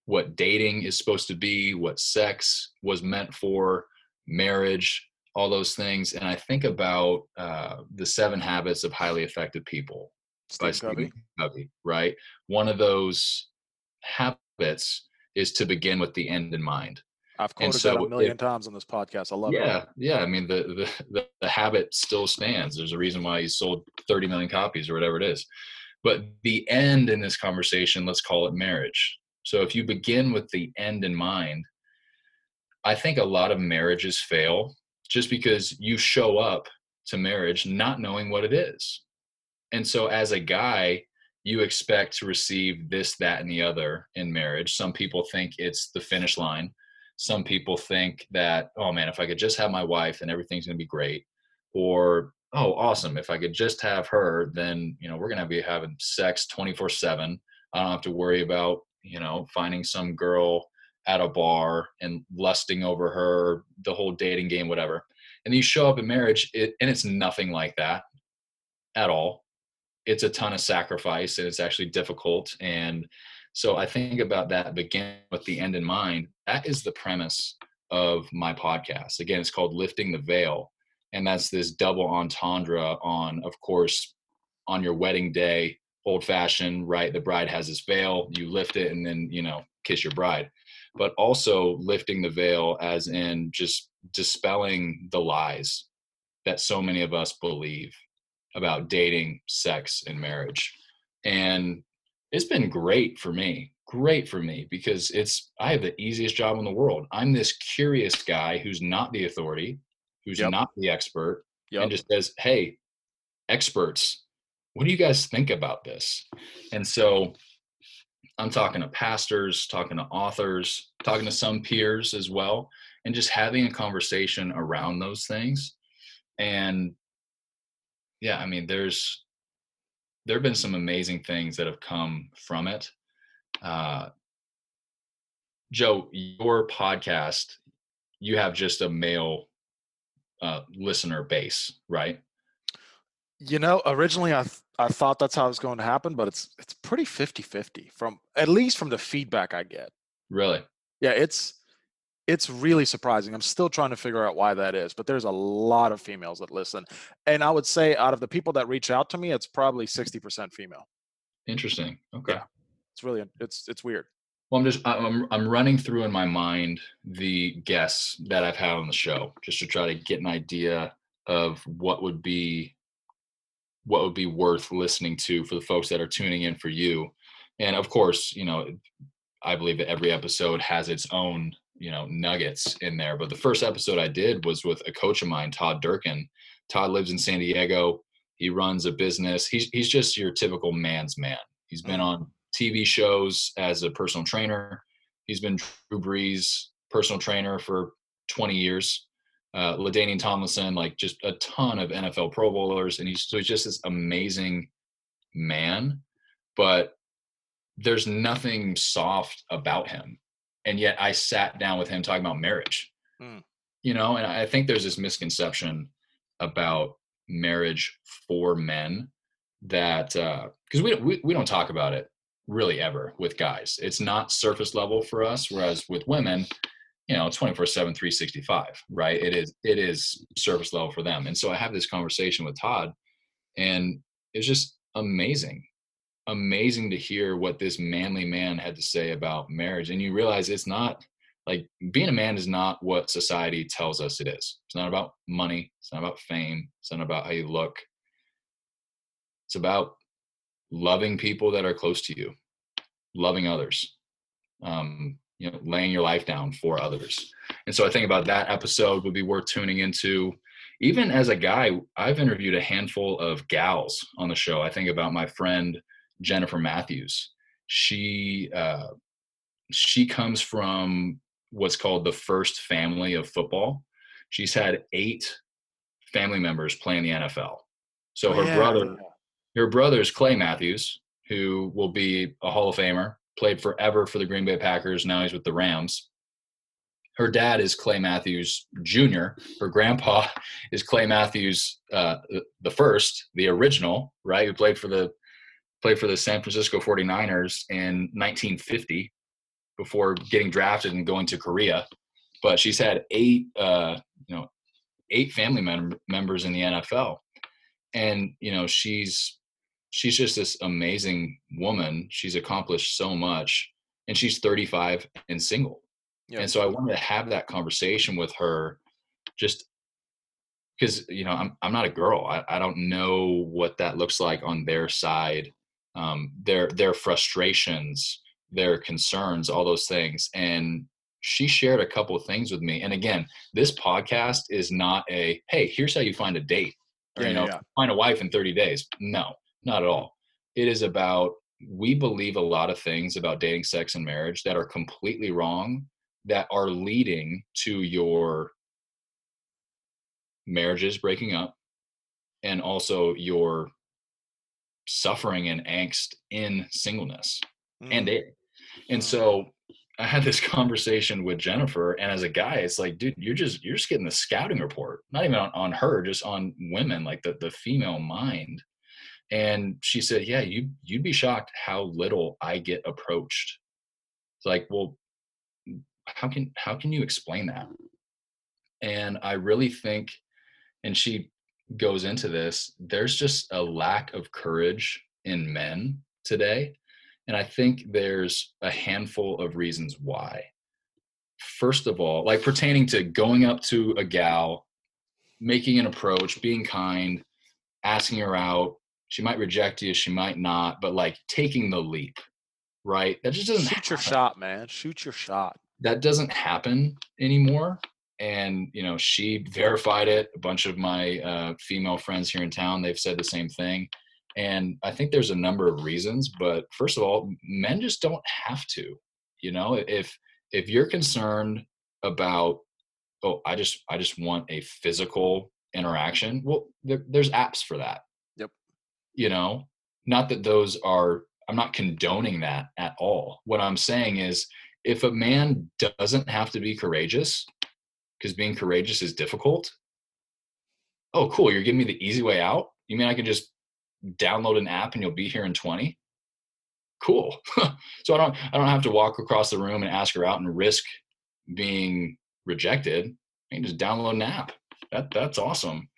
what dating is supposed to be, what sex was meant for, marriage, all those things. And I think about the 7 Habits of Highly Effective People by Steve Covey, right? One of those habits is to begin with the end in mind. I've quoted that a million times on this podcast. I love it. Yeah. I mean, the habit still stands. There's a reason why he sold 30 million copies or whatever it is. But the end in this conversation, let's call it marriage. So if you begin with the end in mind, I think a lot of marriages fail just because you show up to marriage not knowing what it is. And so as a guy, you expect to receive this, that, and the other in marriage. Some people think it's the finish line. Some people think that, oh man, if I could just have my wife, then everything's going to be great. Or, oh, awesome, if I could just have her, then, you know, we're going to be having sex 24/7. I don't have to worry about, you know, finding some girl at a bar and lusting over her, the whole dating game, whatever. And you show up in marriage, and it's nothing like that at all. It's a ton of sacrifice, and it's actually difficult. And so I think about that, begin with the end in mind. That is the premise of my podcast. Again, it's called Lifting the Veil. And that's this double entendre on, of course, on your wedding day, old fashioned, right? The bride has this veil, you lift it and then, you know, kiss your bride. But also lifting the veil as in just dispelling the lies that so many of us believe about dating, sex, and marriage. And it's been great for me because I have the easiest job in the world. I'm this curious guy who's not the authority, who's not the expert, and just says, hey, experts, what do you guys think about this? And so I'm talking to pastors, talking to authors, talking to some peers as well, and just having a conversation around those things. And yeah, I mean, there have been some amazing things that have come from it. Joe, your podcast, you have just a male listener base, right? You know, originally I thought that's how it was going to happen, but it's pretty 50-50 at least from the feedback I get. Really? Yeah, it's really surprising. I'm still trying to figure out why that is, but there's a lot of females that listen. And I would say out of the people that reach out to me, it's probably 60% female. Interesting. Okay. Yeah. It's really, it's weird. Well, I'm running through in my mind the guests that I've had on the show just to try to get an idea of what would be worth listening to for the folks that are tuning in for you. And of course, you know, I believe that every episode has its own, you know, nuggets in there. But the first episode I did was with a coach of mine, Todd Durkin. Todd lives in San Diego. He runs a business. He's just your typical man's man. He's been on TV shows as a personal trainer. He's been Drew Brees' personal trainer for 20 years. LaDainian Tomlinson, like just a ton of NFL Pro Bowlers. And he's just this amazing man. But there's nothing soft about him. And yet I sat down with him talking about marriage, you know, and I think there's this misconception about marriage for men that, because we don't talk about it really ever with guys. It's not surface level for us. Whereas with women, you know, 24/7, 365, right? It is surface level for them. And so I have this conversation with Todd, and it was just amazing to hear what this manly man had to say about marriage. And you realize it's not like being a man is not what society tells us it is. It's not about money. It's not about fame. It's not about how you look. It's about loving people that are close to you, loving others, you know, laying your life down for others. And so I think about that episode would be worth tuning into. Even as a guy, I've interviewed a handful of gals on the show. I think about my friend, Jennifer Matthews. She comes from what's called the first family of football. She's had 8 family members play in the NFL. So her brother is Clay Matthews, who will be a Hall of Famer, played forever for the Green Bay Packers. Now he's with the Rams. Her dad is Clay Matthews Jr. Her grandpa is Clay Matthews the first, the original, right? Who played for the San Francisco 49ers in 1950 before getting drafted and going to Korea. But she's had 8 family members in the NFL. And, you know, she's just this amazing woman. She's accomplished so much, and she's 35 and single. Yeah. And so I wanted to have that conversation with her just because, you know, I'm not a girl. I don't know what that looks like on their side. Their frustrations, their concerns, all those things. And she shared a couple of things with me. And again, this podcast is not a, hey, here's how you find a date or, find a wife in 30 days. No, not at all. It is about, we believe a lot of things about dating, sex, and marriage that are completely wrong, that are leading to your marriages breaking up and also your suffering and angst in singleness and dating. And so I had this conversation with Jennifer, and as a guy, it's like, dude, you're just getting the scouting report, not even on her, just on women, like the female mind. And she said, yeah, you'd be shocked how little I get approached. It's like, well, how can you explain that? And I really think, and she goes into this, there's just a lack of courage in men today. And I think there's a handful of reasons why. First of all, like pertaining to going up to a gal, making an approach, being kind, asking her out. She might reject you, she might not, but like taking the leap, right? That just doesn't happen. Shoot your shot, man. Shoot your shot. That doesn't happen anymore. And, you know, she verified it. A bunch of my female friends here in town, they've said the same thing. And I think there's a number of reasons, but first of all, men just don't have to, you know, if you're concerned about, oh, I just want a physical interaction. Well, there's apps for that. Yep. You know, not that those are, I'm not condoning that at all. What I'm saying is, if a man doesn't have to be courageous, because being courageous is difficult. Oh, cool. You're giving me the easy way out. You mean I can just download an app and you'll be here in 20? Cool. So I don't have to walk across the room and ask her out and risk being rejected. I can just download an app. That's awesome.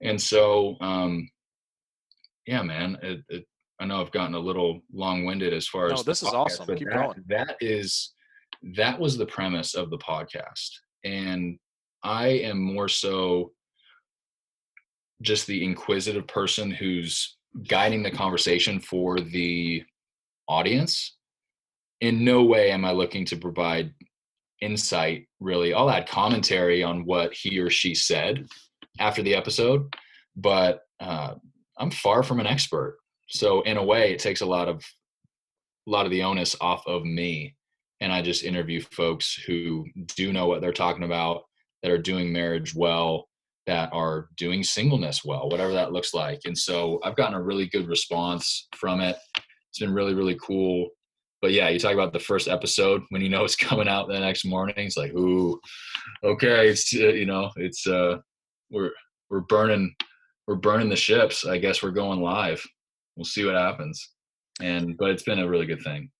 And so, yeah, man, I know I've gotten a little long-winded as far as this is awesome. Keep going. That was the premise of the podcast. And I am more so just the inquisitive person who's guiding the conversation for the audience. In no way am I looking to provide insight, really. I'll add commentary on what he or she said after the episode, but I'm far from an expert. So in a way, it takes a lot of the onus off of me. And I just interview folks who do know what they're talking about, that are doing marriage well, that are doing singleness well, whatever that looks like. And so I've gotten a really good response from it. It's been really, really cool. But yeah, you talk about the first episode when you know it's coming out the next morning. It's like, ooh, okay, we're burning the ships. I guess we're going live. We'll see what happens. But it's been a really good thing.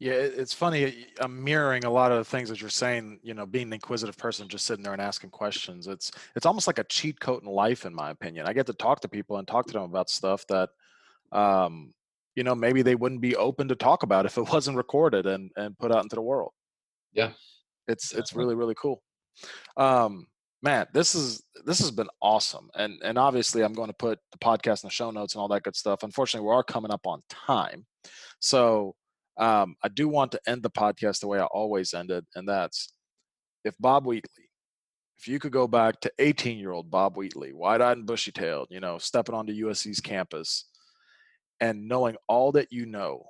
Yeah, it's funny. I'm mirroring a lot of the things that you're saying, you know, being an inquisitive person, just sitting there and asking questions. It's almost like a cheat code in life, in my opinion. I get to talk to people and talk to them about stuff that, you know, maybe they wouldn't be open to talk about if it wasn't recorded and put out into the world. Yeah. It's really, really cool. Matt, this has been awesome. And obviously I'm going to put the podcast in the show notes and all that good stuff. Unfortunately, we are coming up on time. So, I do want to end the podcast the way I always end it, and that's if Bob Wheatley, if you could go back to 18-year-old Bob Wheatley, wide-eyed and bushy-tailed, you know, stepping onto USC's campus and knowing all that you know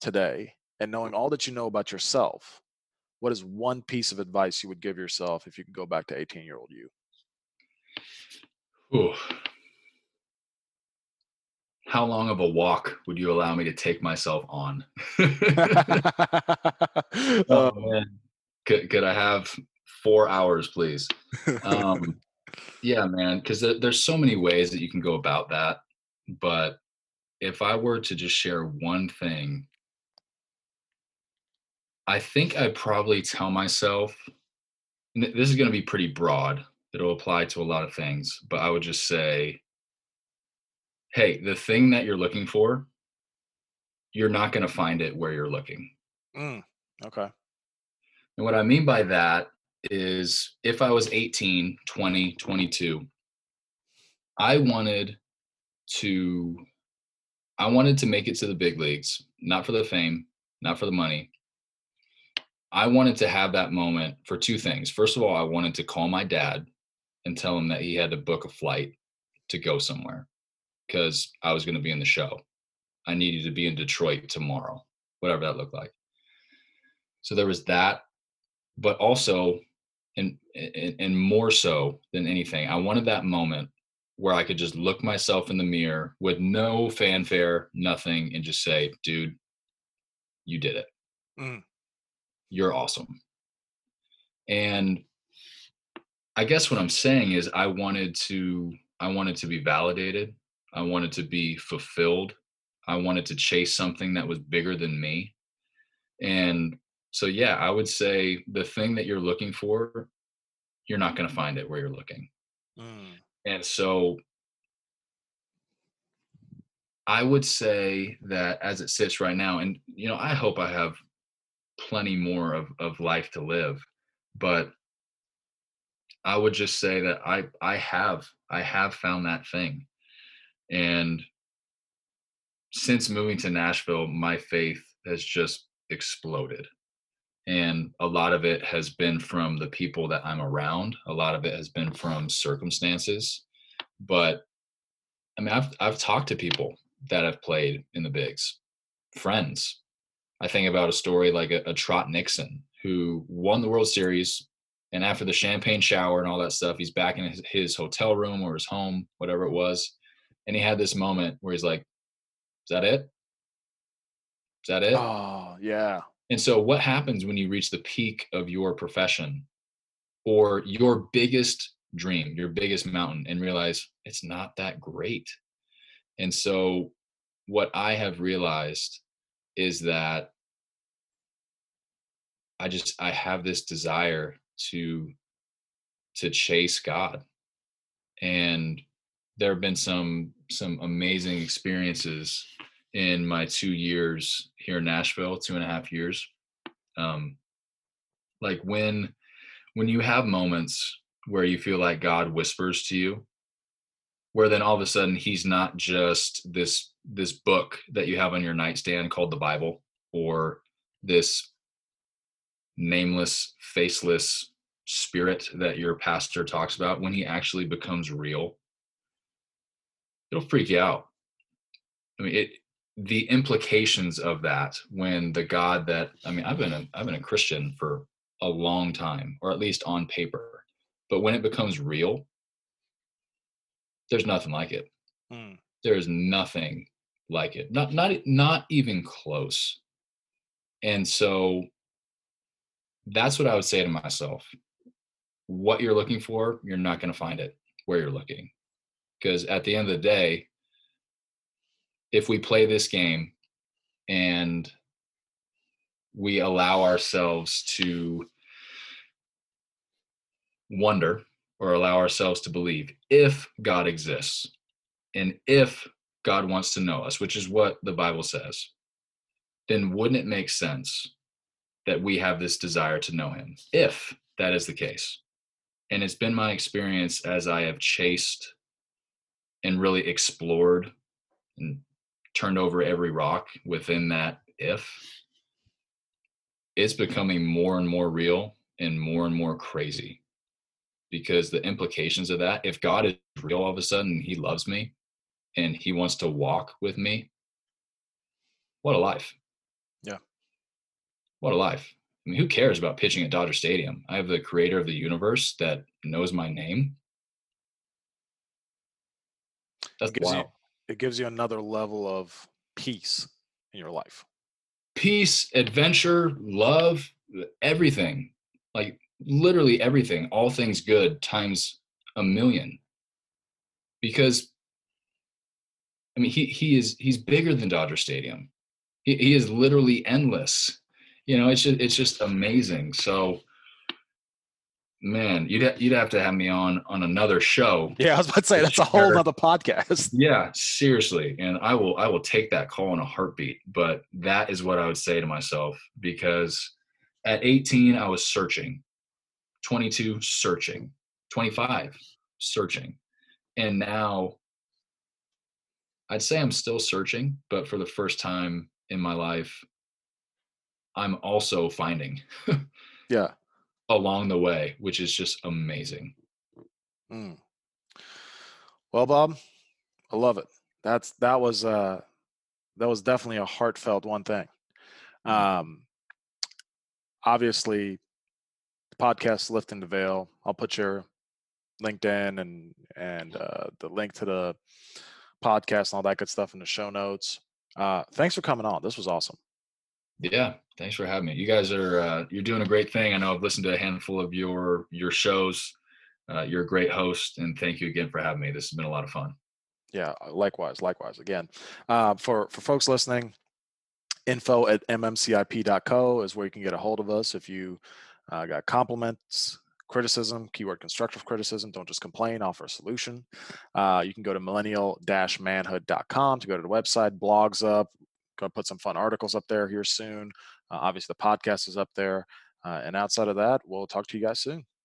today and knowing all that you know about yourself, what is one piece of advice you would give yourself if you could go back to 18-year-old you? Ooh. How long of a walk would you allow me to take myself on? Oh, man. Could I have 4 hours, please? Yeah, man, because there's so many ways that you can go about that. But if I were to just share one thing, I think I probably tell myself, and this is going to be pretty broad. It'll apply to a lot of things, but I would just say, hey, the thing that you're looking for, you're not going to find it where you're looking. Okay. And what I mean by that is if I was 18, 20, 22, I wanted to make it to the big leagues, not for the fame, not for the money. I wanted to have that moment for two things. First of all, I wanted to call my dad and tell him that he had to book a flight to go somewhere, because I was going to be in the show. I needed to be in Detroit tomorrow, whatever that looked like. So there was that, but also, and more so than anything, I wanted that moment where I could just look myself in the mirror with no fanfare, nothing, and just say, dude, you did it. You're awesome. And I guess what I'm saying is I wanted to be validated. I wanted to be fulfilled. I wanted to chase something that was bigger than me. And so, yeah, I would say the thing that you're looking for, you're not going to find it where you're looking. And so I would say that as it sits right now, and, you know, I hope I have plenty more of life to live, but I would just say that I have found that thing. And since moving to Nashville, my faith has just exploded. And a lot of it has been from the people that I'm around. A lot of it has been from circumstances. But I mean, I've talked to people that have played in the bigs, friends. I think about a story like a Trot Nixon, who won the World Series. And after the champagne shower and all that stuff, he's back in his hotel room or his home, whatever it was. And he had this moment where he's like, is that it? Is that it? Oh, yeah. And so what happens when you reach the peak of your profession or your biggest dream, your biggest mountain, and realize it's not that great? And so what I have realized is that I have this desire to chase God. And there have been some amazing experiences in my 2 years here in Nashville, 2.5 years. Like when you have moments where you feel like God whispers to you, where then all of a sudden he's not just this book that you have on your nightstand called the Bible, or this nameless, faceless spirit that your pastor talks about. When he actually becomes real, it'll freak you out. I mean, the implications of that, when the God that, I mean, I've been a Christian for a long time, or at least on paper, but when it becomes real, there's nothing like it. Mm. There is nothing like it. Not even close. And so that's what I would say to myself. What you're looking for, you're not going to find it where you're looking. Because at the end of the day, if we play this game and we allow ourselves to wonder, or allow ourselves to believe, if God exists and if God wants to know us, which is what the Bible says, then wouldn't it make sense that we have this desire to know him, if that is the case? And it's been my experience as I have chased and really explored and turned over every rock within that if, it's becoming more and more real and more crazy. Because the implications of that, if God is real all of a sudden, he loves me and he wants to walk with me, what a life. Yeah. What a life. I mean, who cares about pitching at Dodger Stadium? I have the creator of the universe that knows my name. That's wild. It gives you another level of peace in your life. Peace, adventure, love, everything. Like, literally everything, all things good times a million. Because I mean, he's bigger than Dodger Stadium. He is literally endless. You know, it's just amazing. So, man, you'd have to have me on another show. Yeah, I was about to say that's a whole other podcast. Yeah, seriously. And I will take that call in a heartbeat. But that is what I would say to myself, because at 18 I was searching. 22, searching. 25, searching. And now I'd say I'm still searching, but for the first time in my life, I'm also finding yeah, along the way, which is just amazing. Mm. Well, Bob, I love it. That was definitely a heartfelt one thing. Obviously, podcast Lifting the Veil, I'll put your LinkedIn and the link to the podcast and all that good stuff in the show notes. Thanks for coming on. This was awesome. Yeah, thanks for having me. You guys are you're doing a great thing. I know I've listened to a handful of your shows. You're a great host, and thank you again for having me. This has been a lot of fun. Yeah, likewise. Again, for folks listening, info@mmcip.co is where you can get a hold of us if you got compliments, criticism, keyword constructive criticism. Don't just complain, offer a solution. You can go to millennial-manhood.com to go to the website, blogs up, go put some fun articles up there here soon. Obviously, the podcast is up there. And outside of that, we'll talk to you guys soon.